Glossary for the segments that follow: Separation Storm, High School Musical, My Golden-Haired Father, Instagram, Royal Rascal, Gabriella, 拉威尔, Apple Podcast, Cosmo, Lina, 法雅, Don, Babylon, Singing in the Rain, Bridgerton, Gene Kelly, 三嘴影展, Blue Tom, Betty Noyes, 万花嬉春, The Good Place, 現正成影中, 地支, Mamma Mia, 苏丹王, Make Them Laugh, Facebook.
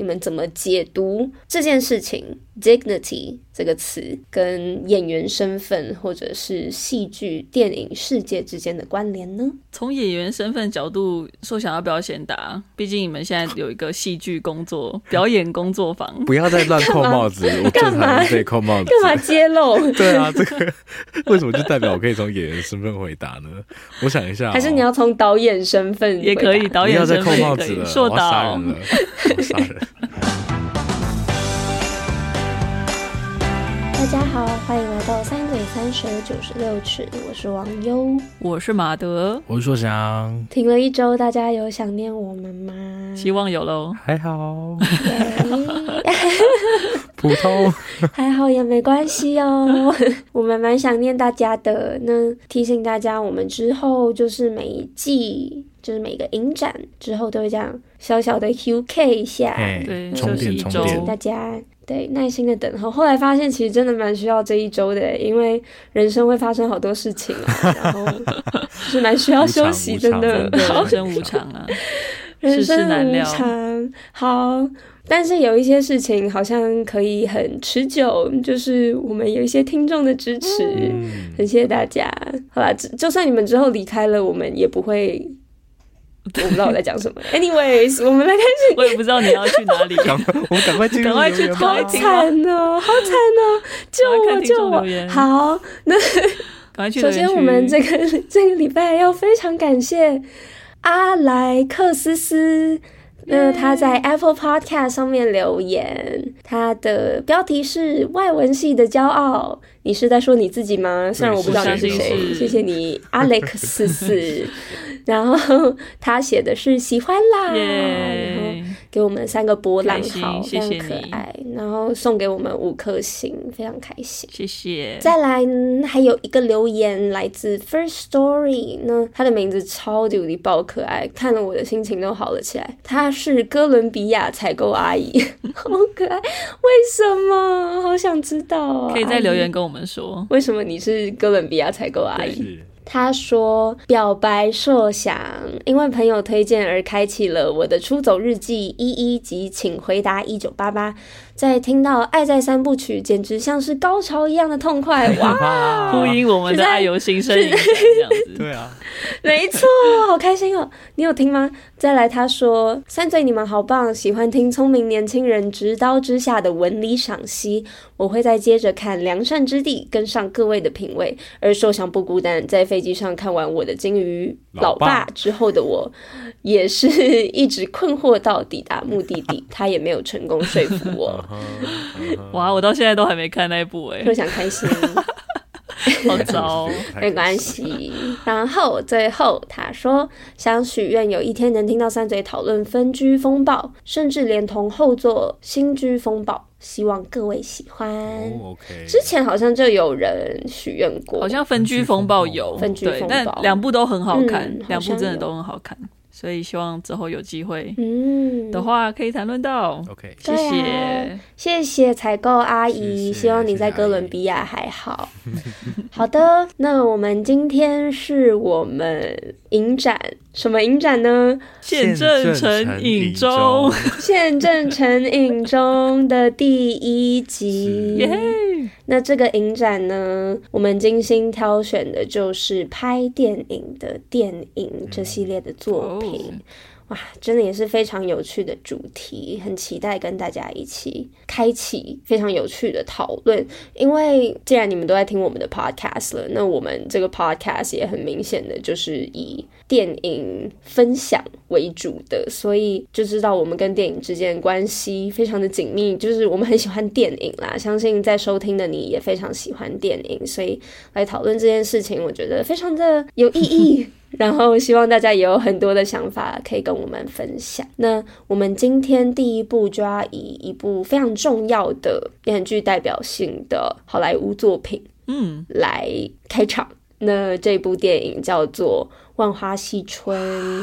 你们怎么解读这件事情 dignity 这个词跟演员身份或者是戏剧电影世界之间的关联呢？从演员身份角度说，想要不要先答？毕竟你们现在有一个戏剧工作表演工作坊。不要再乱扣帽子，我正常是被扣帽子，干嘛揭露？对啊，这个为什么就代表我可以从演员身份回答呢？我想一下，还是你要从导演身份回答也可以，导演身份也可以，不要再扣帽子了，我要杀人了，我杀人。大家好，欢迎来到3嘴3舌96尺，我是王优，我是马德，我是硕翔。停了一周，大家有想念我们吗？希望有咯。还好，普通，还好也没关系哦。我们蛮想念大家的。那提醒大家，我们之后就是每一季，就是每个影展之后都会这样小小的 QK 一下，对，充电充电，大家。对，耐心的等候。后来发现其实真的蛮需要这一周的，因为人生会发生好多事情啊，然后是蛮需要休息，真的。人生无常啊，人生无常。好，但是有一些事情好像可以很持久，就是我们有一些听众的支持，很谢谢大家。好啦，就算你们之后离开了，我们也不会。我不知道我在讲什么 anyways 我们来开始。我也不知道你要去哪里。我们赶快进入留言吧。好惨哦，好惨哦，救我。好，那首先我们这个礼拜要非常感谢阿莱克斯斯，那他在 Apple Podcast 上面留言，他的标题是外文系的骄傲。你是在说你自己吗？虽然我不知道你是谁。谢谢你阿莱克斯斯。然后他写的是喜欢啦，然后给我们3个波浪号，非常可爱，然后送给我们5颗星，非常开心，谢谢。再来还有一个留言来自 Firstory， 呢他的名字超级无敌爆可爱，看了我的心情都好了起来。他是哥伦比亚采购阿姨，好可爱，为什么？好想知道啊，可以在留言跟我们说为什么你是哥伦比亚采购阿姨。他说表白硕翔，因为朋友推荐而开启了我的出走日记11集请回答1988，在听到爱在三部曲简直像是高潮一样的痛快。哇，呼应我们的爱由心生影响这样子。对啊，没错，好开心哦。你有听吗？再来他说3嘴你们好棒，喜欢听聪明年轻人直刀之下的文理赏析，我会再接着看良善之地，跟上各位的品味。而硕翔不孤单，在飞机上看完我的金鱼老爸之后的我也是一直困惑到抵达目的地，他也没有成功说服我。哇，我到现在都还没看那一部欸，就想开心。好糟，没关系。然后最后他说想许愿有一天能听到3嘴讨论分居风暴，甚至连同后座新居风暴，希望各位喜欢。Oh, okay. 之前好像就有人许愿过，好像分居风暴有，分居风暴，但两部都很好看，两部真的都很好看。所以希望之后有机会的话可以谈论到。OK， 谢谢、啊、谢谢采购阿姨，谢谢，希望你在哥伦比亚还好。谢谢好的，那我们今天是我们影展，什么影展呢？现正成影中，现正成影中的第1集。那这个影展呢，我们精心挑选的就是拍电影的电影这系列的作品。哇，真的也是非常有趣的主题，很期待跟大家一起开启非常有趣的讨论。因为既然你们都在听我们的 podcast 了，那我们这个 podcast 也很明显的就是以电影分享为主的，所以就知道我们跟电影之间的关系非常的紧密，就是我们很喜欢电影啦，相信在收听的你也非常喜欢电影，所以来讨论这件事情我觉得非常的有意义。然后希望大家也有很多的想法可以跟我们分享。那我们今天第一部就要以一部非常重要的也很具代表性的好莱坞作品来开场。那这部电影叫做万花嬉春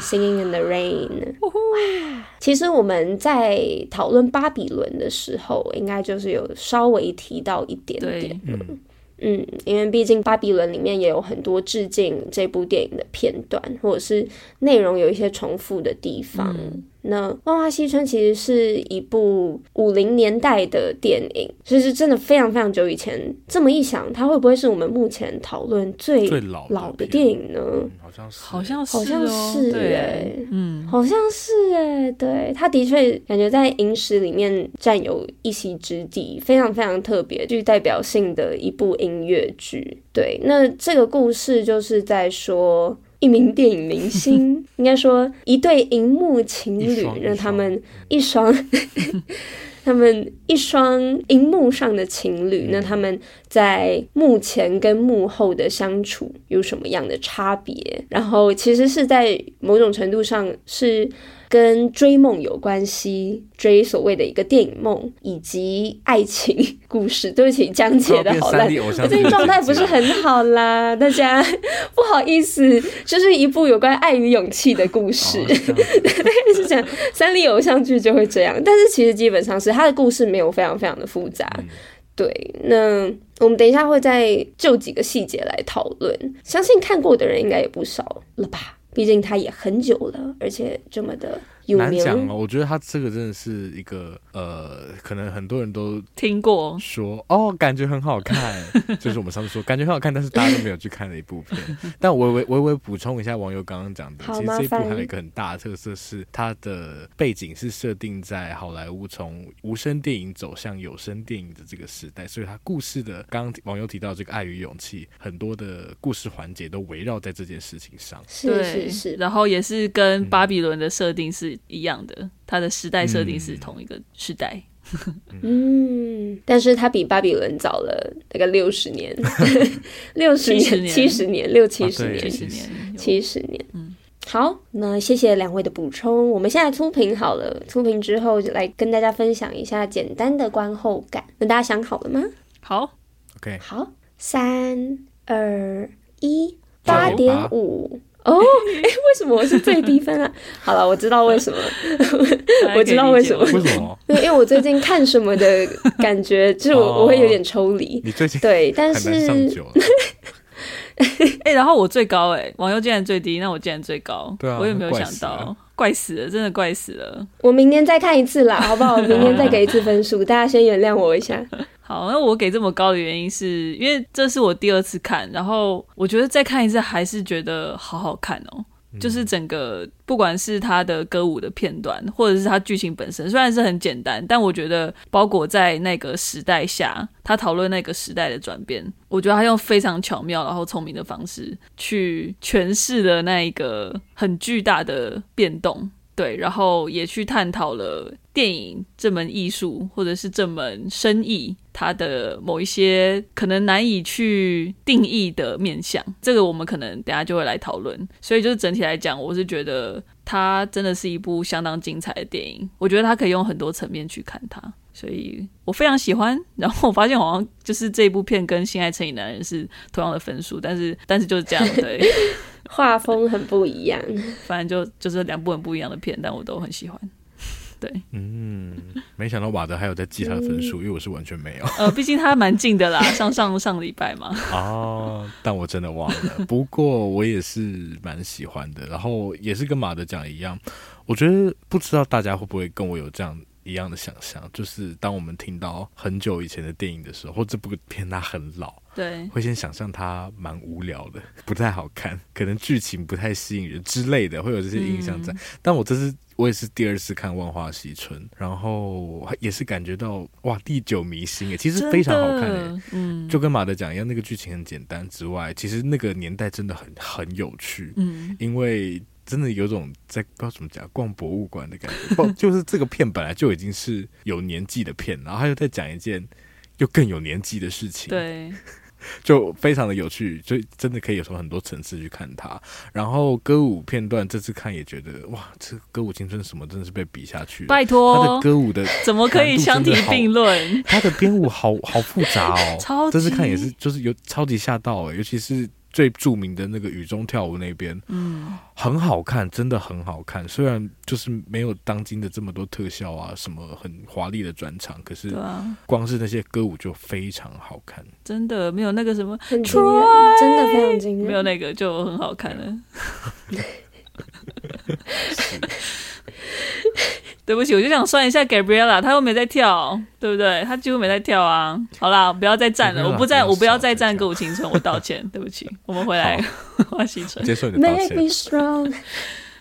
Singing in the Rain。 哇，其实我们在讨论巴比伦的时候应该就是有稍微提到一点点了。因为毕竟巴比伦里面也有很多致敬这部电影的片段，或者是内容有一些重复的地方。那《万花嬉春》其实是一部50年代的电影，其实真的非常非常久以前。这么一想，它会不会是我们目前讨论最老的电影呢？好像是对，好像是耶，对，它的确感觉在影史里面占有一席之地，非常非常特别具代表性的一部音乐剧。对，那这个故事就是在说一名电影明星应该说一对荧幕情侣，让他们一双荧幕上的情侣，那他们在幕前跟幕后的相处有什么样的差别，然后其实是在某种程度上是跟追梦有关系，追所谓的一个电影梦以及爱情故事。对不起，讲解的好烂，我最近状态不是很好啦大家不好意思，就是一部有关爱与勇气的故事对，是讲三立偶像剧就会这样，但是其实基本上是它的故事没有非常非常的复杂对，那我们等一下会再就几个细节来讨论，相信看过的人应该也不少了吧，毕竟他也很久了，而且这么的有名。难讲哦，我觉得他这个真的是一个可能很多人都听过，说哦感觉很好看，就是我们上次说感觉很好看，但是大家都没有去看的一部片。但我微微补充一下网友刚刚讲的，其实这一部还有一个很大的特色是它的背景是设定在好莱坞从无声电影走向有声电影的这个时代，所以它故事的刚刚网友提到这个爱与勇气，很多的故事环节都围绕在这件事情上。是是。是，然后也是跟巴比伦的设定是一样的，它的时代设定是同一个时代但是它比巴比伦早了大概60年70年。好，那谢谢两位的补充，我们现在初评好了，初评之后就来跟大家分享一下简单的观后感，那大家想好了吗？好 OK， 好，3 2 1，8.5。哦，为什么我是最低分啊？好了，我知道为什么，我知道为什么，因为我最近看什么的感觉，就是我会有点抽离。你最近对，但是很难上久了。然后我最高网友竟然最低，那我竟然最高，对啊，我也没有想到。怪死了，真的怪死了，我明年再看一次啦好不好，明年再给一次分数大家先原谅我一下。好，那我给这么高的原因是因为这是我第二次看，然后我觉得再看一次还是觉得好好看哦，就是整个不管是他的歌舞的片段或者是他剧情本身，虽然是很简单，但我觉得包裹在那个时代下，他讨论那个时代的转变，我觉得他用非常巧妙然后聪明的方式去诠释了那一个很巨大的变动。对，然后也去探讨了电影这门艺术或者是这门生意它的某一些可能难以去定义的面向，这个我们可能等一下就会来讨论。所以就是整体来讲，我是觉得它真的是一部相当精彩的电影，我觉得它可以用很多层面去看它，所以我非常喜欢。然后我发现好像就是这一部片跟《性爱成瘾男人》是同样的分数，但是就是这样，对画风很不一样，反正就是两部很不一样的片，但我都很喜欢。对，没想到瓦德还有在记他的分数，因为我是完全没有。毕竟他蛮近的啦，上礼拜嘛。哦，但我真的忘了。不过我也是蛮喜欢的，然后也是跟马德讲一样，我觉得不知道大家会不会跟我有这样一样的想象，就是当我们听到很久以前的电影的时候，或这部片它很老。对，会先想象它蛮无聊的，不太好看，可能剧情不太吸引人之类的，会有这些印象在。但我也是第二次看《万花嬉春》，然后也是感觉到哇，历久弥新其实非常好看就跟马德讲一样，那个剧情很简单之外，其实那个年代真的很有趣因为真的有种在不知道怎么讲逛博物馆的感觉就是这个片本来就已经是有年纪的片，然后他又在讲一件又更有年纪的事情，对就非常的有趣，所以真的可以有从很多层次去看它。然后歌舞片段这次看也觉得哇，这歌舞青春什么真的是被比下去了，拜托，他的歌舞的怎么可以相提并论，他的编舞好复杂哦，超级这次看也是就是有超级吓到尤其是最著名的那个雨中跳舞那边很好看，真的很好看，虽然就是没有当今的这么多特效啊什么很华丽的转场，可是光是那些歌舞就非常好看，真的没有那个什么很惊人，真的非常惊人，没有那个就很好看了对不起，我就想算一下 Gabriella， 她又没在跳，对不对？她几乎没在跳啊。好啦，不要再站了，我不要再站歌舞青春，我道歉，对不起。我们回来花西城，接受你的道歉。Make me strong，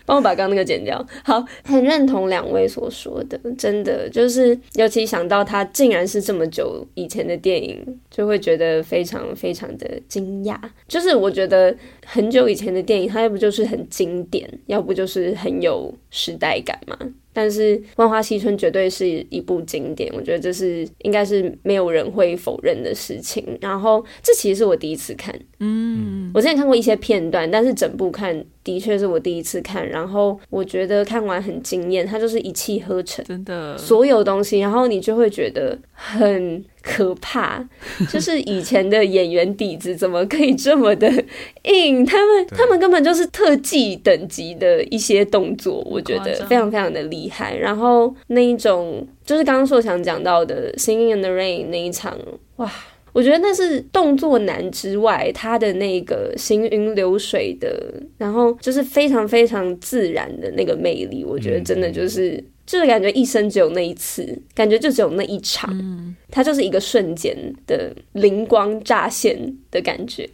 帮我把刚那个剪掉。好，很认同两位所说的，真的就是，尤其想到它竟然是这么久以前的电影，就会觉得非常非常的惊讶。就是我觉得很久以前的电影，它要不就是很经典，要不就是很有时代感嘛。但是《万花嬉春》绝对是一部经典，我觉得这是应该是没有人会否认的事情。然后这其实是我第一次看，我之前看过一些片段，但是整部看的确是我第一次看。然后我觉得看完很惊艳，它就是一气呵成，真的所有东西，然后你就会觉得很可怕，就是以前的演员底子怎么可以这么的硬，他们根本就是特技等级的一些动作，我觉得非常非常的厉害。然后那一种就是刚刚硕强讲到的 Singing in the Rain 那一场，哇，我觉得那是动作难之外，他的那个行云流水的，然后就是非常非常自然的那个魅力，我觉得真的就是感觉一生只有那一次，感觉就只有那一场，它就是一个瞬间的灵光乍现的感觉。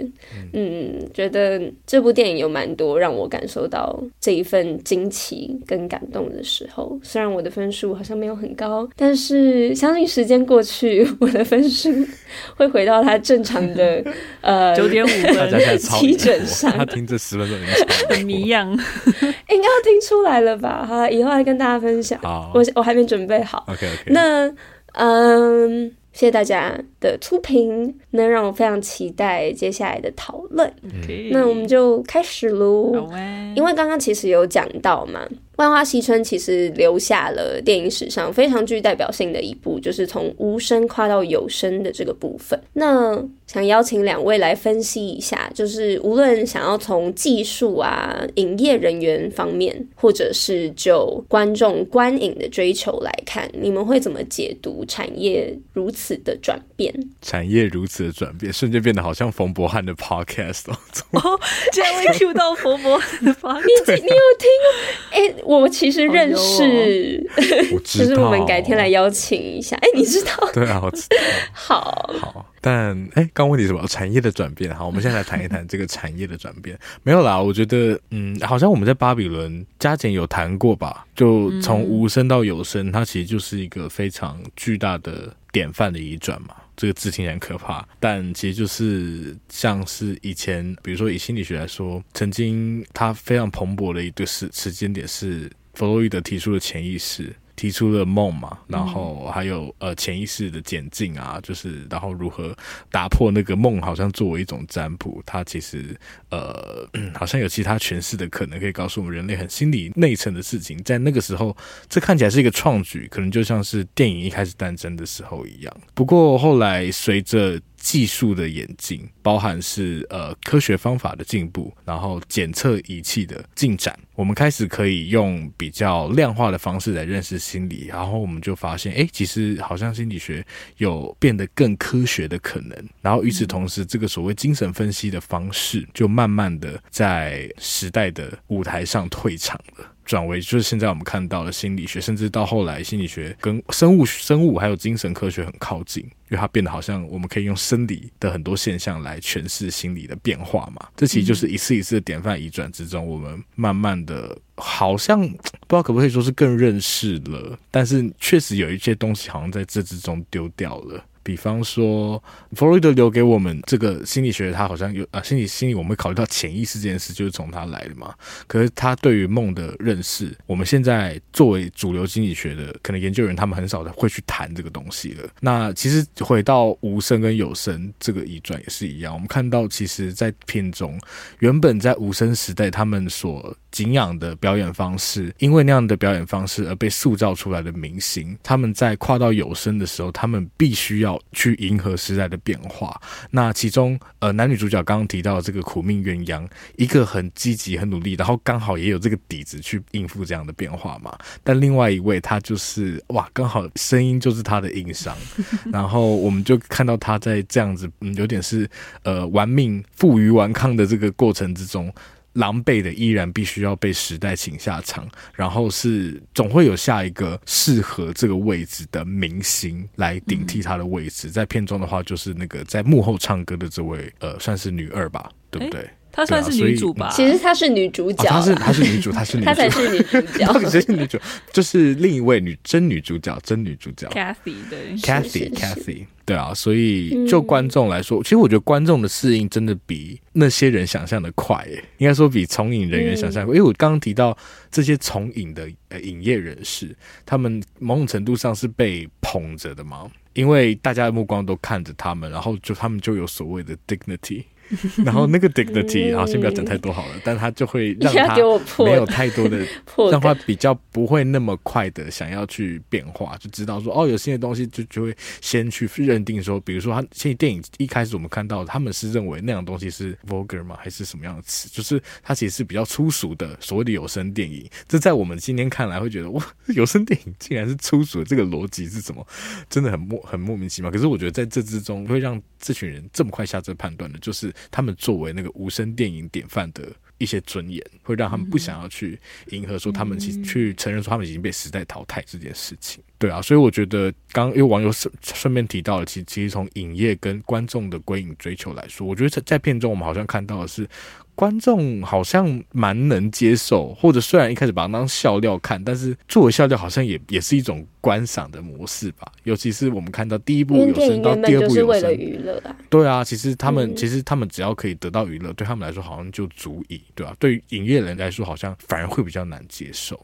觉得这部电影有蛮多让我感受到这一份惊奇跟感动的时候。虽然我的分数好像没有很高，但是相信时间过去，我的分数会回到它正常的9.5分的基准上。他听这10分钟很迷样，应该要听出来了吧？好，以后来跟大家分享。我还没准备好。Okay. 那谢谢大家的初评，那让我非常期待接下来的讨论。Okay. 那我们就开始喽，因为刚刚其实有讲到嘛，万花嬉春其实留下了电影史上非常具代表性的一部，就是从无声跨到有声的这个部分。那想邀请两位来分析一下，就是无论想要从技术啊、营业人员方面，或者是就观众观影的追求来看，你们会怎么解读产业如此的转变？产业如此的转变，瞬间变得好像冯伯翰的 podcast 哦，竟然会 cue 到冯伯翰的 podcast。 你有听？我其实认识，我知道，就是我们改天来邀请一下。你知道？对啊，我知道。好，但刚问题什么？产业的转变。好，我们现在来谈一谈这个产业的转变。没有啦，我觉得，好像我们在巴比伦加减有谈过吧？就从无声到有声，它其实就是一个非常巨大的典范的移转嘛。这个字听起来很可怕，但其实就是像是以前，比如说以心理学来说，曾经它非常蓬勃的一个时间点是弗洛伊德提出的潜意识，提出了梦嘛，然后还有潜意识的检禁啊，就是然后如何打破那个梦，好像作为一种占卜，它其实好像有其他诠释的可能，可以告诉我们人类很心理内层的事情。在那个时候，这看起来是一个创举，可能就像是电影一开始诞生的时候一样。不过后来随着技术的演进，包含是科学方法的进步，然后检测仪器的进展，我们开始可以用比较量化的方式来认识心理，然后我们就发现其实好像心理学有变得更科学的可能。然后与此同时，这个所谓精神分析的方式就慢慢的在时代的舞台上退场了，转为就是现在我们看到的心理学，甚至到后来心理学跟生物还有精神科学很靠近，因为它变得好像我们可以用生理的很多现象来诠释心理的变化嘛。这其实就是一次一次的典范移转之中，我们慢慢的好像不知道可不可以说是更认识了，但是确实有一些东西好像在这之中丢掉了。比方说弗洛伊德留给我们这个心理学，他好像有心理我们会考虑到潜意识这件事就是从他来的嘛。可是他对于梦的认识，我们现在作为主流心理学的可能研究人，他们很少会去谈这个东西了。那其实回到无声跟有声这个移转也是一样，我们看到其实在片中，原本在无声时代他们所敬仰的表演方式，因为那样的表演方式而被塑造出来的明星，他们在跨到有声的时候，他们必须要去迎合时代的变化。那其中男女主角刚刚提到的这个苦命鸳鸯，一个很积极很努力，然后刚好也有这个底子去应付这样的变化嘛。但另外一位他就是刚好声音就是他的硬伤然后我们就看到他在这样子有点是玩命负隅顽抗的这个过程之中，狼狈的依然必须要被时代请下场，然后是总会有下一个适合这个位置的明星来顶替他的位置。在片中的话就是那个在幕后唱歌的这位算是女二吧，对不对？她算是女主吧，其实她是女主角，她是女主，她才是女主角，她才是女主，就是另一位真女主角 Cathy， 对 Cathy， 对啊，所以就观众来说，其实我觉得观众的适应真的比那些人想象的快，应该说比从影人员想象的快，因为我刚刚提到这些从影的影业人士，他们某种程度上是被捧着的嘛，因为大家的目光都看着他们，然后就他们就有所谓的 dignity。然后那个 dignity， 然后先不要讲太多好了，但他就会让他没有太多的，让他比较不会那么快的想要去变化，就知道说哦有新的东西就会先去认定说，比如说他现在电影一开始我们看到他们是认为那样东西是 vulgar 吗还是什么样的词，就是它其实是比较粗俗的所谓的有声电影，这在我们今天看来会觉得哇有声电影竟然是粗俗的，这个逻辑是什么，真的很莫名其妙。可是我觉得在这之中会让这群人这么快下这判断的，就是他们作为那个无声电影典范的一些尊严，会让他们不想要去迎合说他们去承认说他们已经被时代淘汰这件事情。对啊，所以我觉得刚刚因为网友顺便提到了，其实从影业跟观众的归影追求来说，我觉得在片中我们好像看到的是观众好像蛮能接受，或者虽然一开始把它当笑料看，但是作为笑料好像也是一种观赏的模式吧。尤其是我们看到第一部有声到第二部有声，就是为了娱乐啊。对啊，其实他们只要可以得到娱乐，对他们来说好像就足以，对啊，对于影业人来说，好像反而会比较难接受。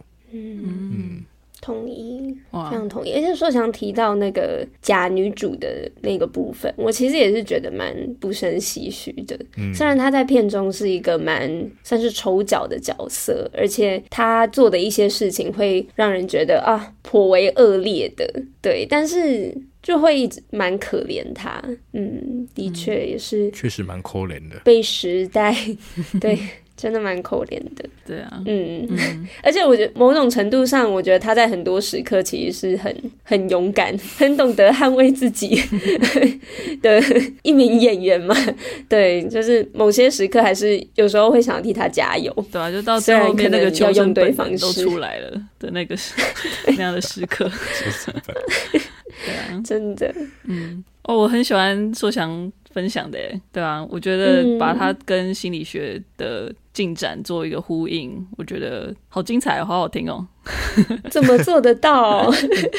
同意，非常同意。而且说想提到那个假女主的那个部分，我其实也是觉得蛮不胜唏嘘的，虽然她在片中是一个蛮算是丑角的角色，而且她做的一些事情会让人觉得啊颇为恶劣的，对，但是就会蛮可怜她的确也是确实蛮可怜的，被时代对真的蛮可怜的，对啊，而且我觉得某种程度上，我觉得他在很多时刻其实是很勇敢、很懂得捍卫自己的一名演员嘛。对，就是某些时刻还是有时候会想要替他加油。对啊，就到最后面那个求生本能都出来了的那个那样的时刻。对啊，真的，我很喜欢硕翔分享的耶，对啊，我觉得把它跟心理学的进展做一个呼应，我觉得好精彩，好好听哦。怎么做得到？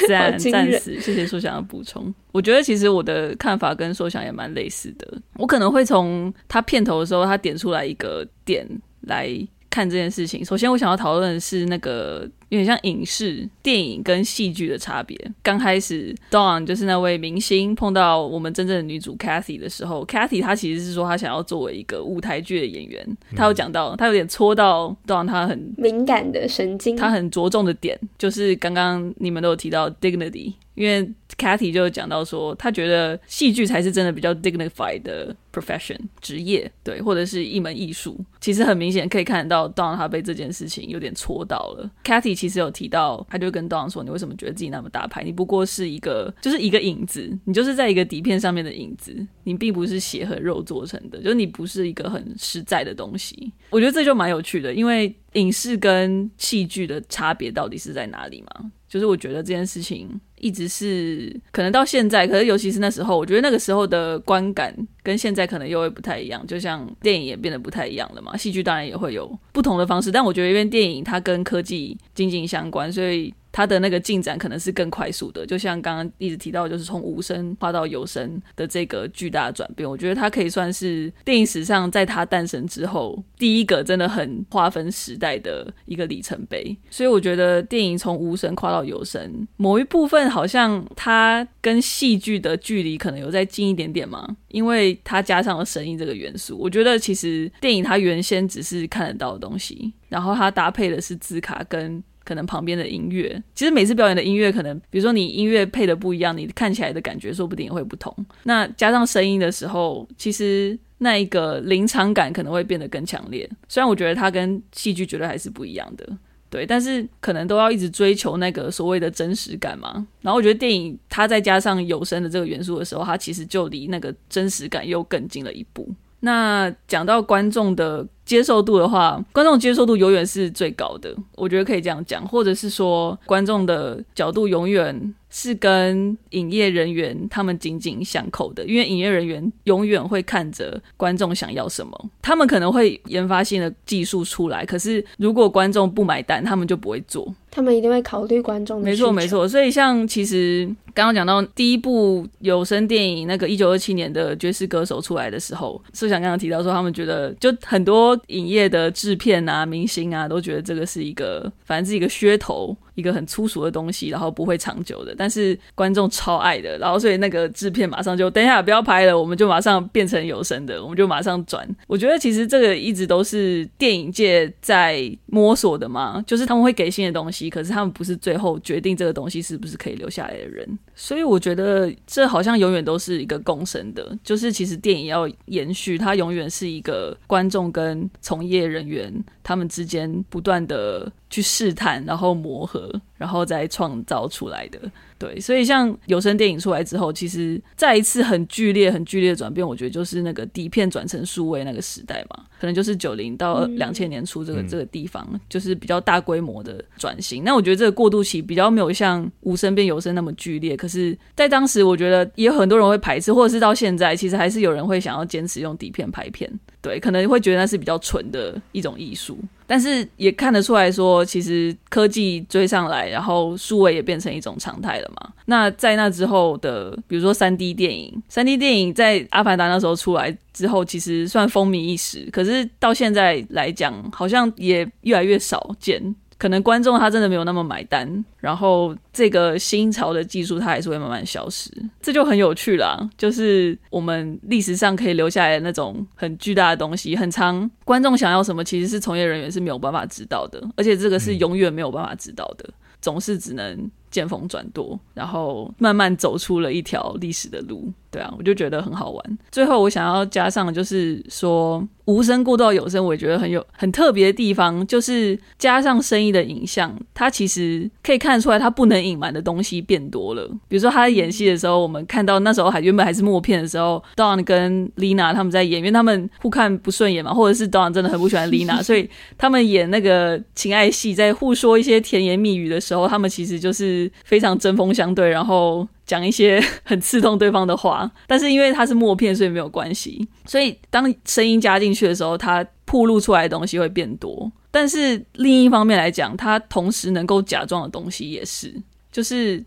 赞赞死！谢谢硕翔的补充。我觉得其实我的看法跟硕翔也蛮类似的，我可能会从他片头的时候他点出来一个点来看这件事情。首先我想要讨论的是那个有点像影视电影跟戏剧的差别。刚开始 Don 就是那位明星碰到我们真正的女主 Cathy 的时候， Cathy 她其实是说她想要作为一个舞台剧的演员，她有讲到她有点戳到 Don 她很敏感的神经，她很着重的点就是刚刚你们都有提到 dignity， 因为 Cathy 就讲到说她觉得戏剧才是真的比较 dignified 的 profession 职业，对，或者是一门艺术。其实很明显可以看到 Don 她被这件事情有点戳到了。 Cathy其实有提到，他就跟 Don 说你为什么觉得自己那么大牌，你不过是一个影子，你就是在一个底片上面的影子，你并不是血和肉做成的，就是你不是一个很实在的东西。我觉得这就蛮有趣的，因为影视跟戏剧的差别到底是在哪里嘛？就是我觉得这件事情一直是可能到现在，可是尤其是那时候，我觉得那个时候的观感跟现在可能又会不太一样，就像电影也变得不太一样了嘛，戏剧当然也会有不同的方式，但我觉得因为电影它跟科技紧紧相关，所以它的那个进展可能是更快速的，就像刚刚一直提到就是从无声跨到有声的这个巨大的转变，我觉得它可以算是电影史上在它诞生之后第一个真的很划分时代的一个里程碑。所以我觉得电影从无声跨到有声某一部分好像它跟戏剧的距离可能有再近一点点嘛，因为它加上了声音这个元素。我觉得其实电影它原先只是看得到的东西，然后它搭配的是字卡跟可能旁边的音乐，其实每次表演的音乐可能比如说你音乐配的不一样，你看起来的感觉说不定也会不同，那加上声音的时候其实那一个临场感可能会变得更强烈，虽然我觉得它跟戏剧绝对还是不一样的，对，但是可能都要一直追求那个所谓的真实感嘛。然后我觉得电影它再加上有声的这个元素的时候，它其实就离那个真实感又更近了一步。那讲到观众的接受度的话，观众接受度永远是最高的，我觉得可以这样讲，或者是说观众的角度永远是跟影业人员他们紧紧相扣的，因为影业人员永远会看着观众想要什么，他们可能会研发新的技术出来，可是如果观众不买单，他们就不会做，他们一定会考虑观众的需求。没错没错，所以像其实刚刚讲到第一部有声电影那个1927年的爵士歌手出来的时候，是想刚刚提到说他们觉得就很多影业的制片啊明星啊都觉得这个是一个反正是一个噱头，一个很粗俗的东西，然后不会长久的，但是观众超爱的，然后所以那个制片马上就等一下不要拍了，我们就马上变成有声的，我们就马上转。我觉得其实这个一直都是电影界在摸索的嘛，就是他们会给新的东西，可是他们不是最后决定这个东西是不是可以留下来的人，所以我觉得这好像永远都是一个共生的，就是其实电影要延续，它永远是一个观众跟从业人员他们之间不断的去试探，然后磨合，然后再创造出来的。对，所以像有声电影出来之后，其实再一次很剧烈很剧烈的转变，我觉得就是那个底片转成数位那个时代嘛，可能就是90到2000年初这个地方就是比较大规模的转型。那我觉得这个过渡期比较没有像无声变有声那么剧烈，可是在当时我觉得也有很多人会排斥，或者是到现在其实还是有人会想要坚持用底片拍片，对，可能会觉得那是比较纯的一种艺术，但是也看得出来说其实科技追上来，然后数位也变成一种常态了嘛。那在那之后的比如说 3D 电影， 3D 电影在阿凡达那时候出来之后其实算风靡一时，可是到现在来讲好像也越来越少见，可能观众他真的没有那么买单，然后这个新潮的技术它还是会慢慢消失，这就很有趣啦，就是我们历史上可以留下来的那种很巨大的东西，很常观众想要什么其实是从业人员是没有办法知道的，而且这个是永远没有办法知道的，总是只能见风转舵，然后慢慢走出了一条历史的路。对啊，我就觉得很好玩。最后我想要加上就是说无声过渡到有声，我也觉得很特别的地方就是加上声音的影像，它其实可以看出来它不能隐瞒的东西变多了。比如说他在演戏的时候，我们看到那时候原本还是默片的时候， Don 跟 Lina 他们在演，因为他们互看不顺眼嘛，或者是 Don 真的很不喜欢 Lina 所以他们演那个情爱戏在互说一些甜言蜜语的时候，他们其实就是非常针锋相对，然后讲一些很刺痛对方的话，但是因为它是默片所以没有关系，所以当声音加进去的时候它暴露出来的东西会变多，但是另一方面来讲它同时能够假装的东西也是，就是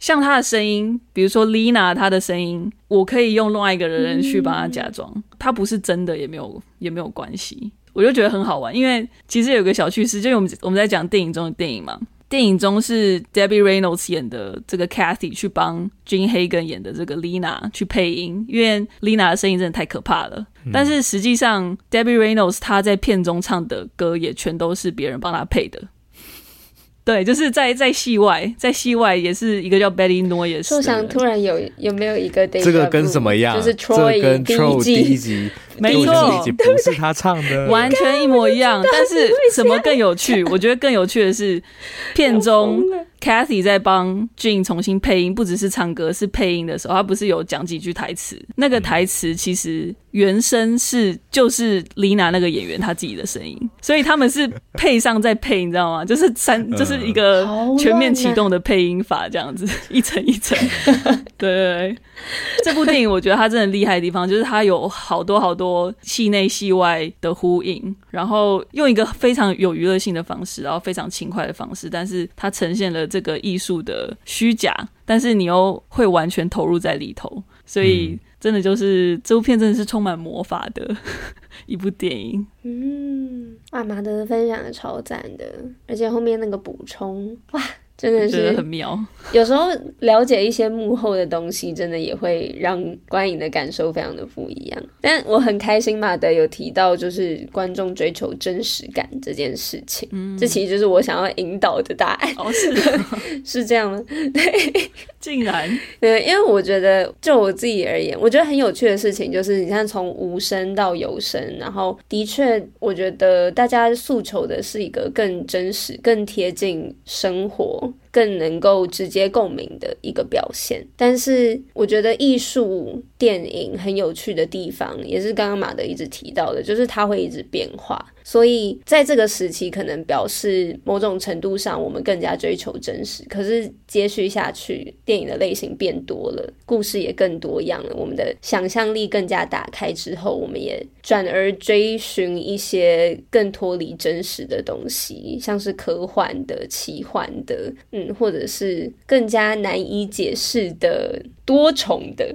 像他的声音，比如说 Lina 他的声音我可以用另外一个人去帮他假装，他不是真的也没有关系，我就觉得很好玩。因为其实有个小趣事，就是我们在讲电影中的电影嘛，电影中是 Debbie Reynolds 演的这个 Cathy 去帮 Jean Hagen 演的这个 Lina 去配音，因为 Lina 的声音真的太可怕了，但是实际上 Debbie Reynolds 她在片中唱的歌也全都是别人帮她配的。对，就是在戏外，在戏外也是一个叫 Betty Noyes。我想突然有没有一个 Deja Vu， 这个跟什么样？就是 Troy 跟 Troy 第一集，没错，不是他唱的，完全一模一样。但是什么更有趣？我觉得更有趣的是，片中 Cathy 在帮 Jean 重新配音，不只是唱歌，是配音的时候，他不是有讲几句台词？那个台词其实原声就是 Lina 那个演员她自己的声音，所以他们是配上再配，你知道吗？就是一个全面启动的配音法，这样子一层一层。对对对，这部电影我觉得它真的厉害的地方就是它有好多好多戏内戏外的呼应，然后用一个非常有娱乐性的方式，然后非常轻快的方式，但是它呈现了这个艺术的虚假，但是你又会完全投入在里头，所以真的就是这部片真的是充满魔法的一部电影。哇，马德的分享的超赞的，而且后面那个补充，哇，真的是很妙。有时候了解一些幕后的东西，真的也会让观影的感受非常的不一样。但我很开心马德有提到就是观众追求真实感这件事情，这其实就是我想要引导的答案。哦，是的。是这样吗？对，竟然。对，因为我觉得就我自己而言，我觉得很有趣的事情就是你看从无声到有声，然后的确我觉得大家诉求的是一个更真实更贴近生活更能够直接共鸣的一个表现，但是我觉得艺术电影很有趣的地方，也是刚刚马德一直提到的，就是它会一直变化，所以在这个时期可能表示某种程度上我们更加追求真实，可是接续下去电影的类型变多了，故事也更多样了，我们的想象力更加打开之后，我们也转而追寻一些更脱离真实的东西，像是科幻的、奇幻的，或者是更加难以解释的、多重的，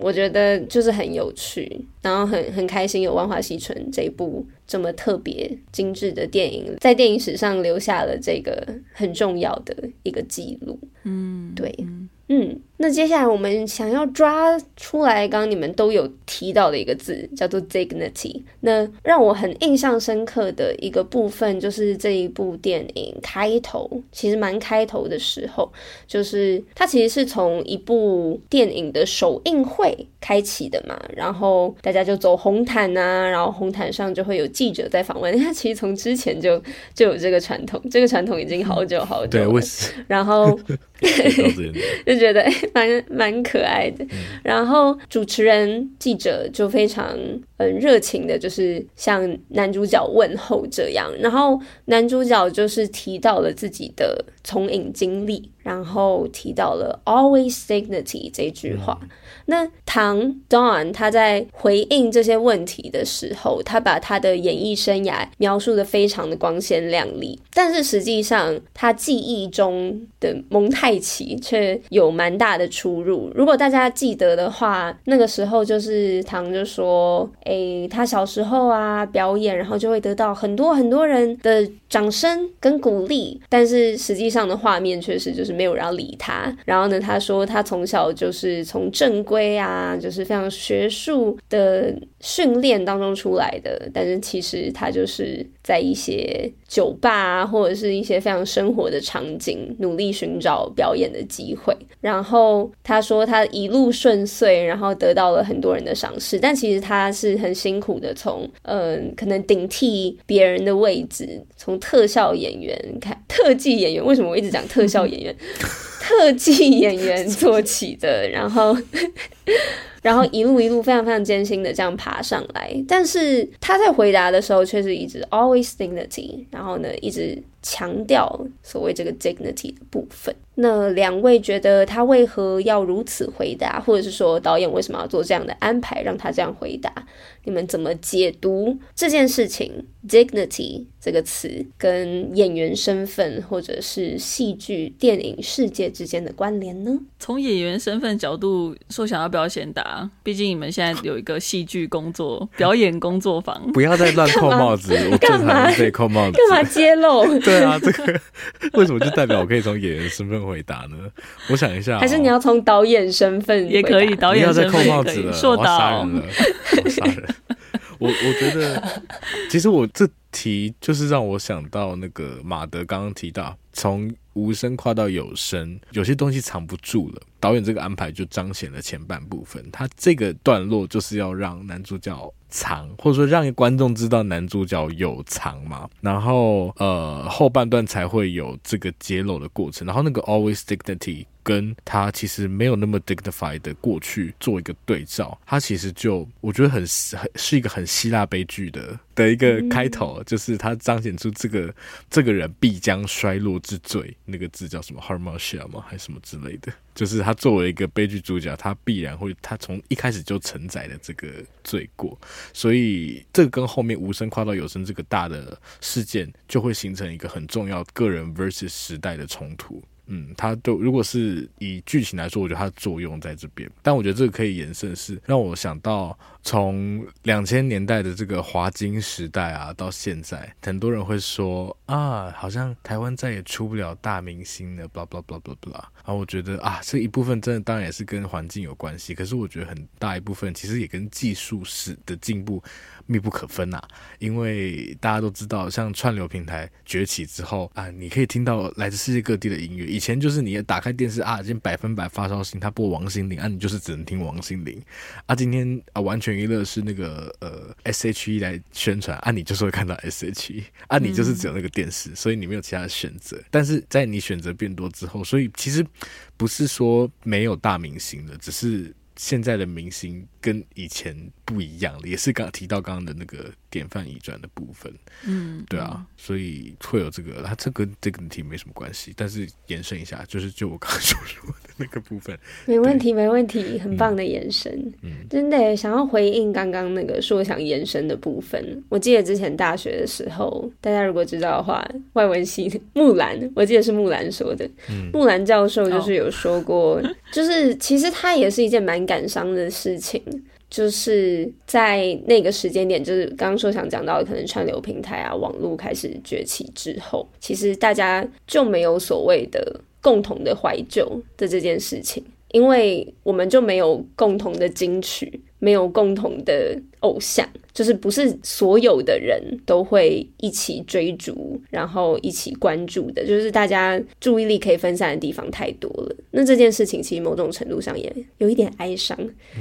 我觉得就是很有趣，然后很开心有《万花嬉春》这一部这么特别精致的电影在电影史上留下了这个很重要的一个记录。对，那接下来我们想要抓出来刚刚你们都有提到的一个字叫做 dignity。 那让我很印象深刻的一个部分就是这一部电影开头，其实蛮开头的时候，就是它其实是从一部电影的首映会开启的嘛，然后大家就走红毯啊，然后红毯上就会有记者在访问，它其实从之前就有这个传统，这个传统已经好久好久了，对，我然后就觉得蛮可爱的，然后主持人记者就非常热情的就是向男主角问候这样，然后男主角就是提到了自己的从影经历，然后提到了 always dignity 这句话。那唐 Don 他在回应这些问题的时候，他把他的演艺生涯描述得非常的光鲜亮丽，但是实际上他记忆中的蒙太奇却有蛮大的出入。如果大家记得的话，那个时候就是唐就说他小时候啊表演，然后就会得到很多很多人的掌声跟鼓励，但是实际上的画面确实就是没有人要理他。然后呢，他说他从小就是从正规啊，就是非常学术的训练当中出来的，但是其实他就是在一些酒吧啊，或者是一些非常生活的场景努力寻找表演的机会。然后他说他一路顺遂，然后得到了很多人的赏识，但其实他是很辛苦的从可能顶替别人的位置，从特效演员特技演员，为什么我一直讲特效演员特技演员做起的，然后一路非常非常艰辛的这样爬上来。但是他在回答的时候却是一直 always dignity， 然后呢一直强调所谓这个 dignity 的部分。那两位觉得他为何要如此回答，或者是说导演为什么要做这样的安排让他这样回答，你们怎么解读这件事情 dignity 这个词跟演员身份或者是戏剧电影世界之间的关联呢？从演员身份角度说，想要不要先答，毕竟你们现在有一个戏剧工作表演工作坊，不要再乱扣帽子，我正常被扣帽子干嘛揭露对啊，这个为什么就代表我可以从演员身份回答呢？我想一下，还是你要从导演身份也可以，导演身份也可以，不要再扣帽子了，我要杀人了，我杀人我觉得其实我这题就是让我想到那个马德刚刚提到从无声跨到有声，有些东西藏不住了，导演这个安排就彰显了前半部分，他这个段落就是要让男主角藏，或者说让观众知道男主角有藏嘛，然后后半段才会有这个揭露的过程，然后那个 always dignity 跟他其实没有那么 dignified 的过去做一个对照，他其实就我觉得很是一个很希腊悲剧的一个开头，就是他彰显出这个人必将衰落之罪，那个字叫什么 harmatia 吗还是什么之类的，就是他作为一个悲剧主角，他必然会他从一开始就承载了这个罪过，所以这个跟后面无声跨到有声这个大的事件就会形成一个很重要个人 versus 时代的冲突。他都如果是以剧情来说，我觉得它的作用在这边，但我觉得这个可以延伸，是让我想到从2000年代的这个华金时代啊到现在，很多人会说啊好像台湾再也出不了大明星了 blah blah blah blah blah， 然后我觉得啊这一部分真的当然也是跟环境有关系，可是我觉得很大一部分其实也跟技术史的进步密不可分啊，因为大家都知道像串流平台崛起之后啊，你可以听到来自世界各地的音乐，以前就是你打开电视啊，今天百分百发烧星，他播王心凌啊，你就是只能听王心凌啊。今天啊，完全娱乐是那个SHE 来宣传啊，你就是会看到 SHE 啊，你就是只有那个电视，所以你没有其他的选择。但是在你选择变多之后，所以其实不是说没有大明星了，只是现在的明星跟以前不一样了，也是刚提到刚刚的那个典范移转的部分。嗯，对啊，所以会有这个，它这跟这个题没什么关系，但是延伸一下，就我刚刚所说的那个部分。没问题，没问题，很棒的延伸。嗯，真的耶，想要回应刚刚那个说想延伸的部分，我记得之前大学的时候，大家如果知道的话，外文系木兰，我记得是木兰说的，木兰教授就是有说过，哦、就是其实他也是一件蛮感伤的事情，就是在那个时间点，就是刚刚说想讲到的可能串流平台啊网络开始崛起之后，其实大家就没有所谓的共同的怀旧的这件事情，因为我们就没有共同的金曲，没有共同的偶像，就是不是所有的人都会一起追逐然后一起关注的，就是大家注意力可以分散的地方太多了，那这件事情其实某种程度上也有一点哀伤，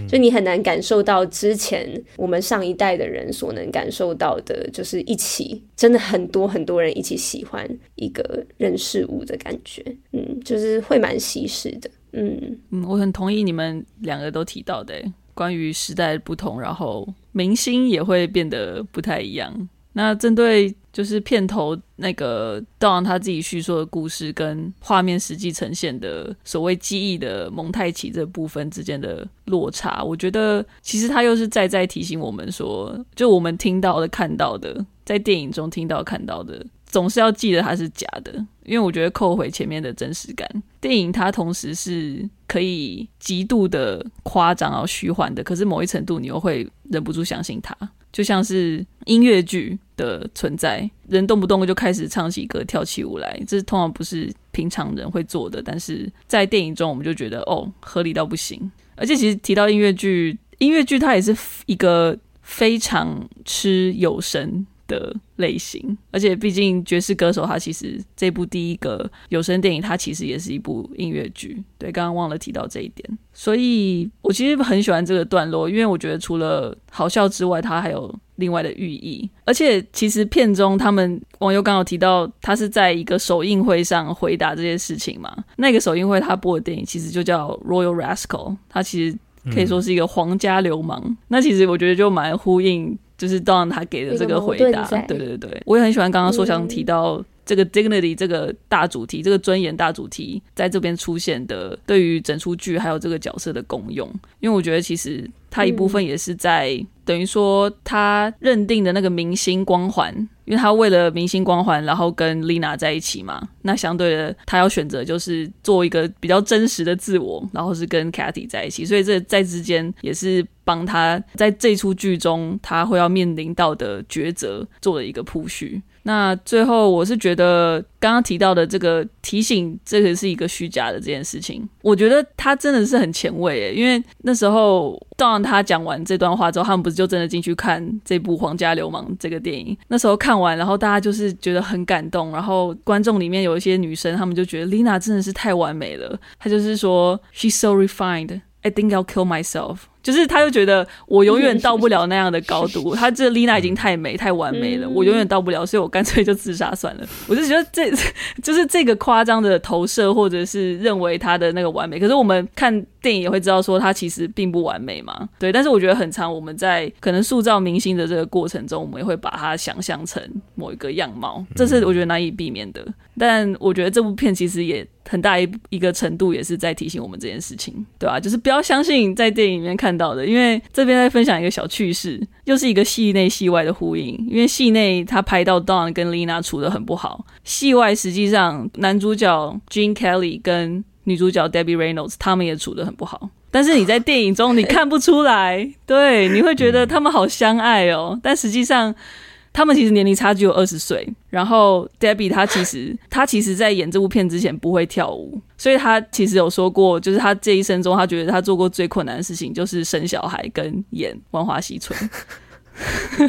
就你很难感受到之前我们上一代的人所能感受到的，就是一起真的很多很多人一起喜欢一个人事物的感觉。嗯，就是会蛮稀释的。嗯嗯，我很同意你们两个都提到的关于时代不同，然后明星也会变得不太一样。那针对就是片头那个 Don 他自己叙述的故事跟画面实际呈现的所谓记忆的蒙太奇这部分之间的落差，我觉得其实他又是再提醒我们说，就我们听到的看到的，在电影中听到看到的，总是要记得它是假的，因为我觉得扣回前面的真实感，电影它同时是可以极度的夸张而虚幻的，可是某一程度你又会忍不住相信它，就像是音乐剧的存在，人动不动就开始唱起歌跳起舞来，这通常不是平常人会做的，但是在电影中我们就觉得哦，合理到不行。而且其实提到音乐剧，音乐剧它也是一个非常吃有声的类型，而且毕竟爵士歌手他其实这部第一个有声电影它其实也是一部音乐剧，对，刚刚忘了提到这一点，所以我其实很喜欢这个段落，因为我觉得除了好笑之外它还有另外的寓意。而且其实片中他们网友刚好提到他是在一个首映会上回答这些事情嘛，那个首映会他播的电影其实就叫 Royal Rascal， 他其实可以说是一个皇家流氓，那其实我觉得就蛮呼应就是Don他给的这个回答，对对对，我也很喜欢刚刚说想提到这个 dignity 这个大主题，这个尊严大主题在这边出现的对于整出剧还有这个角色的功用，因为我觉得其实他一部分也是在等于说他认定的那个明星光环，因为他为了明星光环然后跟 Lina 在一起嘛，那相对的他要选择就是做一个比较真实的自我，然后是跟 Cathy 在一起，所以这在之间也是帮他在这出剧中他会要面临到的抉择做了一个铺叙。那最后我是觉得刚刚提到的这个提醒这个是一个虚假的这件事情，我觉得他真的是很前卫，因为那时候Don他讲完这段话之后，他们不是就真的进去看这部《皇家流氓》这个电影，那时候看完然后大家就是觉得很感动，然后观众里面有一些女生他们就觉得 Lina 真的是太完美了，她就是说 She's so refined I think I'll kill myself， 就是他就觉得我永远到不了那样的高度，他这 Lina 已经太美太完美了，我永远到不了，所以我干脆就自杀算了。我就觉得这就是这个夸张的投射，或者是认为他的那个完美，可是我们看电影也会知道说他其实并不完美嘛，对，但是我觉得很常我们在可能塑造明星的这个过程中，我们也会把它想象成某一个样貌，这是我觉得难以避免的，但我觉得这部片其实也很大一个程度也是在提醒我们这件事情，对啊，就是不要相信在电影里面看到的。因为这边在分享一个小趣事，又是一个戏内戏外的呼应，因为戏内他拍到 Don 跟 Lina 处得很不好，戏外实际上男主角 Gene Kelly 跟女主角 Debbie Reynolds 他们也处得很不好，但是你在电影中你看不出来，对，你会觉得他们好相爱哦，但实际上他们其实年龄差距有20岁，然后 Debbie 她其实在演这部片之前不会跳舞，所以她其实有说过，就是她这一生中她觉得她做过最困难的事情就是生小孩跟演万花嬉春太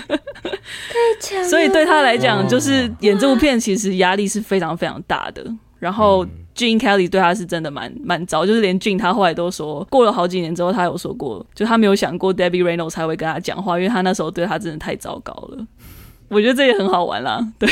强了，所以对她来讲就是演这部片其实压力是非常非常大的，然后Gene Kelly 对他是真的蛮糟，就是连 Gene 他后来都说过了好几年之后他有说过，就他没有想过 Debbie Reynolds 才会跟他讲话，因为他那时候对他真的太糟糕了，我觉得这也很好玩啦，对，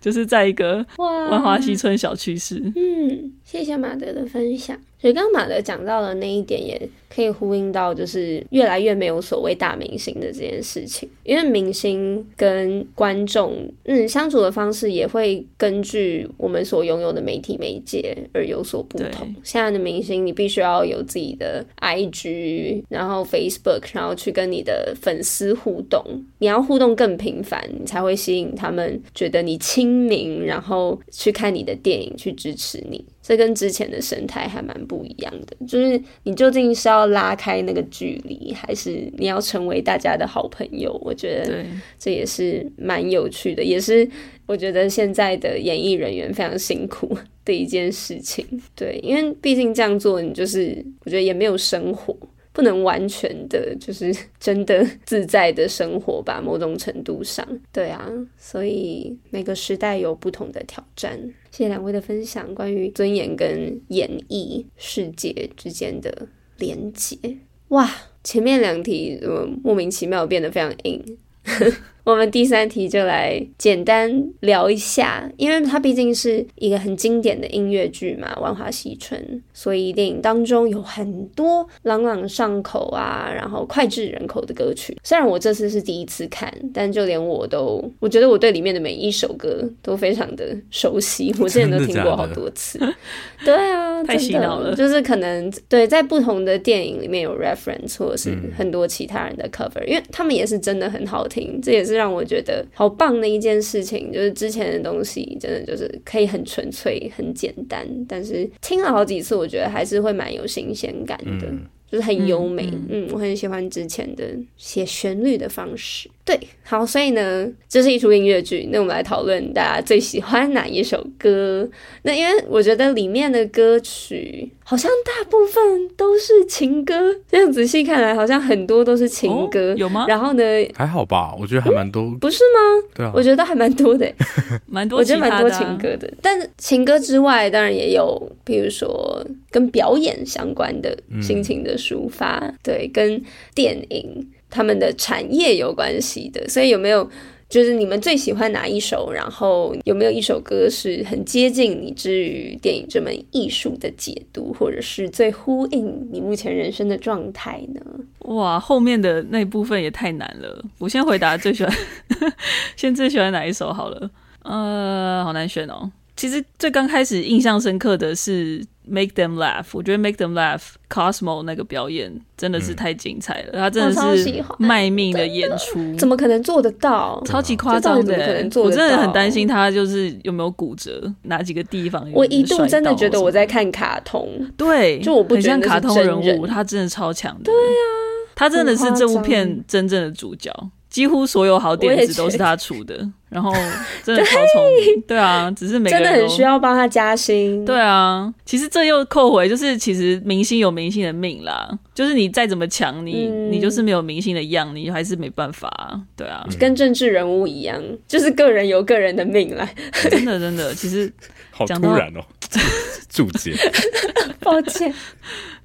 就是在一个万花嬉春小趣事。嗯，谢谢马德的分享。所以刚刚马德讲到的那一点也可以呼应到，就是越来越没有所谓大明星的这件事情，因为明星跟观众相处的方式也会根据我们所拥有的媒体媒介而有所不同。现在的明星你必须要有自己的 IG 然后 Facebook， 然后去跟你的粉丝互动，你要互动更频繁，你才会吸引他们觉得你亲民，然后去看你的电影，去支持你。这跟之前的生态还蛮不一样的，就是你究竟是要拉开那个距离，还是你要成为大家的好朋友？我觉得这也是蛮有趣的，也是我觉得现在的演艺人员非常辛苦的一件事情。对，因为毕竟这样做，你就是我觉得也没有生活，不能完全的就是真的自在的生活吧，某种程度上。对啊，所以每个时代有不同的挑战。谢谢两位的分享，关于尊严跟演艺世界之间的连结。哇，前面两题莫名其妙变得非常硬我们第三题就来简单聊一下，因为它毕竟是一个很经典的音乐剧嘛，《万花嬉春》，所以电影当中有很多朗朗上口啊，然后脍炙人口的歌曲。虽然我这次是第一次看，但就连我觉得我对里面的每一首歌都非常的熟悉，我之前都听过好多次对啊，太洗脑了，就是可能对在不同的电影里面有 reference 或者是很多其他人的 cover， 因为他们也是真的很好听，这也是让我觉得好棒的一件事情，就是之前的东西真的就是可以很纯粹很简单，但是听了好几次我觉得还是会蛮有新鲜感的，就是很优美。我很喜欢之前的写旋律的方式。对，好，所以呢，这是一出音乐剧，那我们来讨论大家最喜欢哪一首歌。那因为我觉得里面的歌曲好像大部分都是情歌，这样仔细看来好像很多都是情歌，有吗？然后呢，还好吧，我觉得还蛮多，不是吗？对啊，我觉得还蛮多的蛮多其他的，我觉得蛮多情歌的。但情歌之外当然也有比如说跟表演相关的心情的抒发，对，跟电影他们的产业有关系的。所以有没有就是你们最喜欢哪一首，然后有没有一首歌是很接近你之于电影这门艺术的解读，或者是最呼应你目前人生的状态呢？哇，后面的那部分也太难了，我先回答最喜欢先最喜欢哪一首好了。好难选哦。其实最刚开始印象深刻的是 Make Them Laugh， 我觉得 Make Them Laugh Cosmo 那个表演真的是太精彩了，他真的是卖命的演出，怎么可能做得到？超级夸张的，我真的很担心他就是有没有骨折，哪几个地方有没有摔倒。我一度真的觉得我在看卡通，对，就我不觉得是真人，很像卡通人物，他真的超强的。对啊，他真的是这部片真正的主角，几乎所有好点子都是他出的，然后真的超聪明。对啊，只是每个人真的很需要帮他加薪。对啊，其实这又扣回，就是其实明星有明星的命啦，就是你再怎么强，你就是没有明星的样，你还是没办法啊。对啊，跟政治人物一样，就是个人有个人的命啦真的真的，其实好突然哦注解抱歉。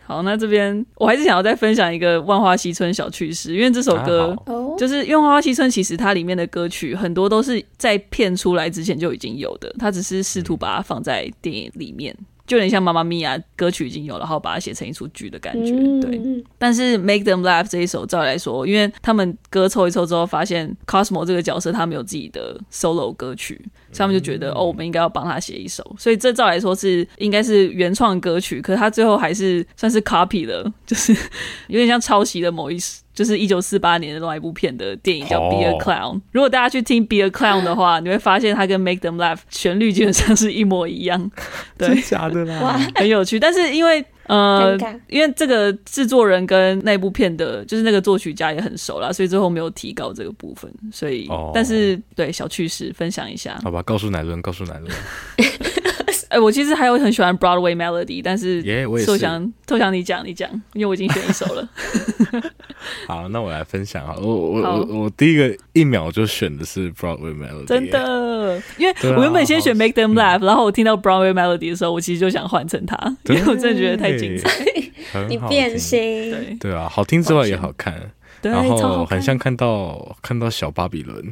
好，那这边我还是想要再分享一个万花嬉春小趣事，因为这首歌就是因为万花嬉春其实它里面的歌曲很多都是在片出来之前就已经有的，它只是试图把它放在电影里面，就有点像妈妈咪呀歌曲已经有了，然后把它写成一出剧的感觉。对，但是 Make Them Laugh 这一首照理来说，因为他们歌凑一凑之后发现 Cosmo 这个角色他没有自己的 solo 歌曲，所以他们就觉得我们应该要帮他写一首，所以这照来说是应该是原创歌曲，可是他最后还是算是 copy 了，就是有点像抄袭的某一首，就是1948年的另外一部片的电影叫 Be a Clown。 如果大家去听 Be a Clown 的话，你会发现它跟 Make Them Laugh 旋律基本上是一模一样。对，真的假的啦，很有趣。但是因为这个制作人跟那部片的就是那个作曲家也很熟啦，所以最后没有提高这个部分，所以但是对，小趣事分享一下好吧。告诉乃伦我其实还有很喜欢 Broadway Melody， 但是我也是，你讲，因为我已经选一首了好，那我来分享好了。我第一个一秒就选的是 Broadway Melody， 真的，因为我原本先选 Make Them Laugh， 然后我听到 Broadway Melody 的时候，我其实就想换成它，因为我真的觉得太精彩你变心。 对啊，好听之外也好看，然后很像看到小巴比伦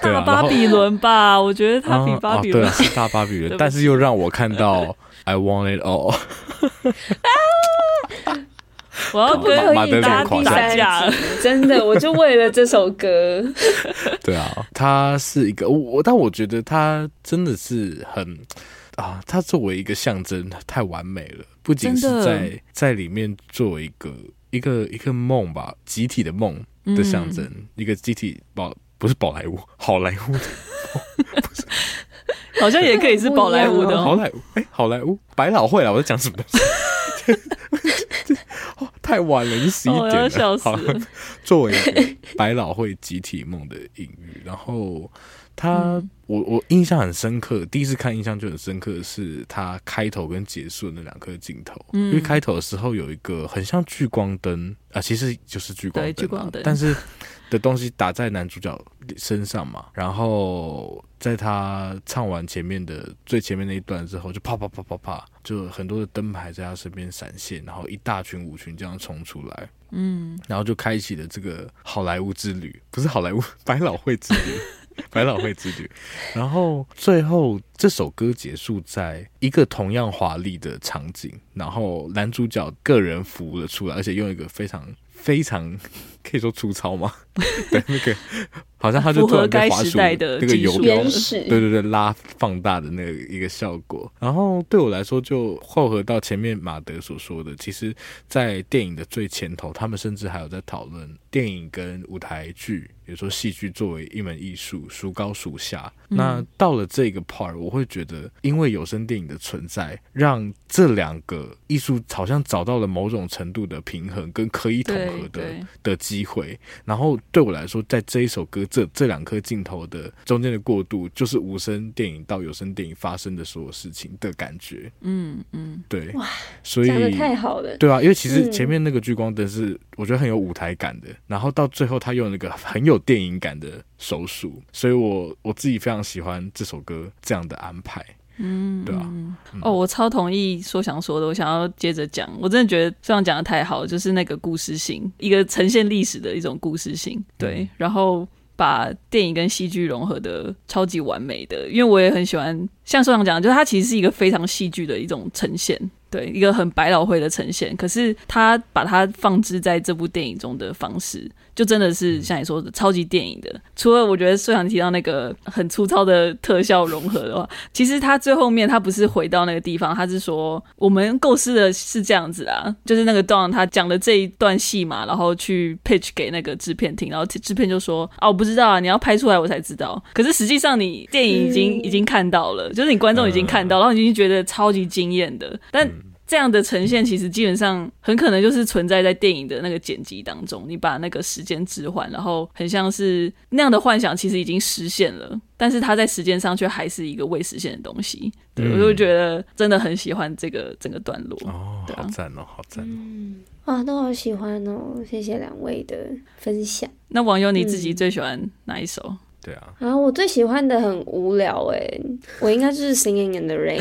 大巴比伦吧，我觉得他比巴比伦，对啊，是大巴比伦但是又让我看到 I want it all 、啊、我要跟馬德里打架，真的，我就为了这首歌对啊，他是一个但我觉得他真的是很啊，他作为一个象征太完美了，不仅是在里面做一个梦吧，集体的梦的象征、嗯、一个集体不是宝莱坞，好莱坞的不是好像也可以是宝莱坞的、哦、好莱坞百老汇啦，我在讲什么太晚了，11点了，笑死了。作为百老汇集体梦的隐喻，然后他、嗯、我印象很深刻，第一次看印象就很深刻的是他开头跟结束的那两颗镜头、嗯、因为开头的时候有一个很像聚光灯啊，其实就是聚光灯、啊、对，聚光灯，但是的东西打在男主角身上嘛，然后在他唱完前面的最前面那一段之后，就啪啪啪啪啪，就很多的灯牌在他身边闪现，然后一大群舞群这样冲出来，嗯，然后就开启了这个好莱坞之旅，不是好莱坞，百老汇之旅百老汇之旅，然后最后这首歌结束在一个同样华丽的场景，然后男主角个人浮了出来，而且用一个非常可以说粗糙吗？对，那个好像他就突然被滑鼠那个游标，对对对，拉放大的那个一个效果。然后对我来说，就后合到前面马德所说的，其实，在电影的最前头，他们甚至还有在讨论电影跟舞台剧，比如说戏剧作为一门艺术，孰高孰下。嗯、那到了这个 part， 我会觉得，因为有声电影的存在，让这两个艺术好像找到了某种程度的平衡跟可以统合的机会。然后对我来说，在这一首歌。这两颗镜头的中间的过渡，就是无声电影到有声电影发生的所有事情的感觉。嗯嗯，对，哇，所以讲得太好了。对啊，因为其实前面那个聚光灯是、嗯、我觉得很有舞台感的，然后到最后他用了一个很有电影感的手术，所以我自己非常喜欢这首歌这样的安排。嗯，对啊、嗯，哦，我超同意说想说的，我想要接着讲，我真的觉得非常讲得太好了，就是那个故事性，一个呈现历史的一种故事性，对，嗯、然后。把电影跟戏剧融合的超级完美的，因为我也很喜欢像说想讲，就是它其实是一个非常戏剧的一种呈现，对，一个很百老汇的呈现，可是他把它放置在这部电影中的方式，就真的是像你说的超级电影的。除了我觉得最想提到那个很粗糙的特效融合的话，其实他最后面他不是回到那个地方，他是说我们构思的是这样子啊，就是那个Don他讲了这一段戏嘛，然后去 pitch 给那个制片听，然后制片就说啊，我不知道啊，你要拍出来我才知道。可是实际上你电影已经看到了，就是你观众已经看到，然后你已经觉得超级惊艳的，但这样的呈现其实基本上很可能就是存在在电影的那个剪辑当中，你把那个时间置换，然后很像是那样的幻想其实已经实现了，但是它在时间上却还是一个未实现的东西。对、嗯、我就觉得真的很喜欢这个整个段落。哦，好赞哦，好赞哦、嗯、啊，都好喜欢哦，谢谢两位的分享。那网友你自己最喜欢哪一首？对啊，然后我最喜欢的很无聊欸，我应该就是 Singing in the Rain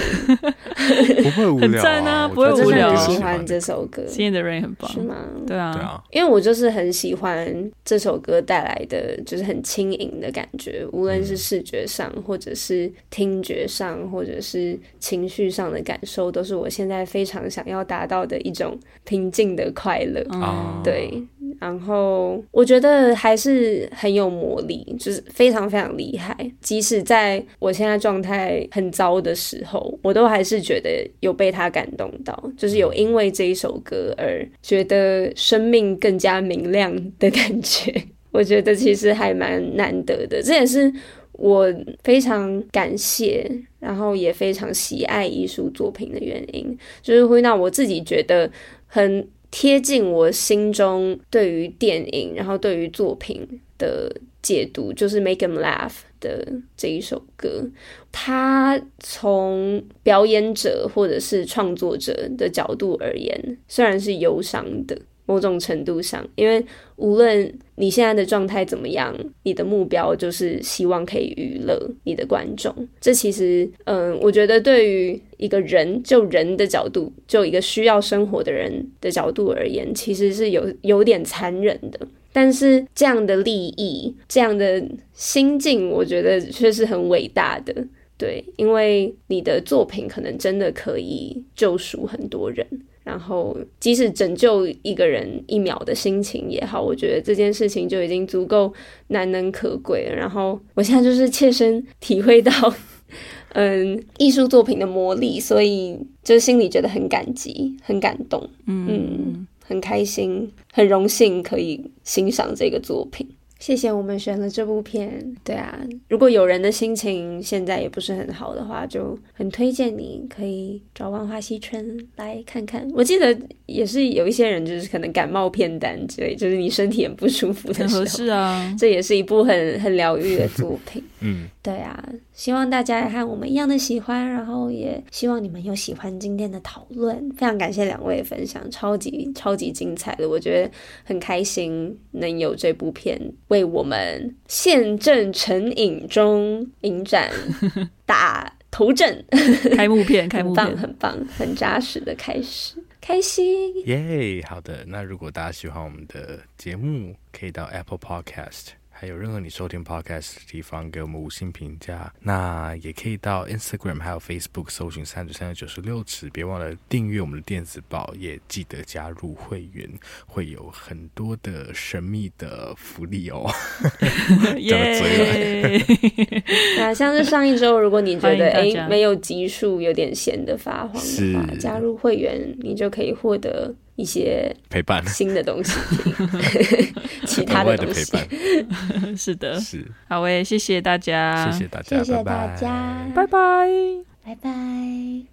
不会无聊啊，很赞啊，不会无聊啊，我真的很喜欢这首歌。 Singing in the Rain 很棒是吗？对啊，因为我就是很喜欢这首歌带来的就是很轻盈的感觉，无论是视觉上、嗯、或者是听觉上或者是情绪上的感受，都是我现在非常想要达到的一种平静的快乐、嗯、对，然后我觉得还是很有魔力，就是非常非常厉害，即使在我现在状态很糟的时候，我都还是觉得有被他感动到，就是有因为这一首歌而觉得生命更加明亮的感觉，我觉得其实还蛮难得的，这也是我非常感谢然后也非常喜爱艺术作品的原因，就是会让我自己觉得很贴近我心中对于电影然后对于作品的解读，就是 Make Them Laugh 的这一首歌，它从表演者或者是创作者的角度而言，虽然是忧伤的某种程度上，因为无论你现在的状态怎么样，你的目标就是希望可以娱乐你的观众，这其实我觉得对于一个人，就人的角度，就一个需要生活的人的角度而言，其实是有点残忍的，但是这样的利益，这样的心境，我觉得却是很伟大的，对，因为你的作品可能真的可以救赎很多人，然后即使拯救一个人一秒的心情也好，我觉得这件事情就已经足够难能可贵了。然后我现在就是切身体会到艺术作品的魔力，所以就心里觉得很感激很感动， 很开心很荣幸可以欣赏这个作品。谢谢我们选了这部片。对啊，如果有人的心情现在也不是很好的话，就很推荐你可以找万花嬉春来看看。我记得也是有一些人就是可能感冒偏单之类，就是你身体很不舒服的时候，很合适啊，这也是一部很疗愈的作品。嗯，对啊，希望大家和我们一样的喜欢，然后也希望你们有喜欢今天的讨论。非常感谢两位分享，超级超级精彩的，我觉得很开心能有这部片为我们现正成影中影展打头阵开幕片很棒很扎实的开始，开心耶、yeah, 好的，那如果大家喜欢我们的节目，可以到 Apple Podcast 还有任何你收听 Podcast 的地方给我们5星评价，那也可以到 Instagram 还有 Facebook 搜寻3396尺，别忘了订阅我们的电子报，也记得加入会员，会有很多的神秘的福利哦耶、啊、像是上一周如果你觉得没有集数有点闲得发慌的话，加入会员你就可以获得一些陪伴新的东西其他的东西的陪伴是的，是好耶，谢谢大家，谢谢大家，拜拜拜拜拜拜。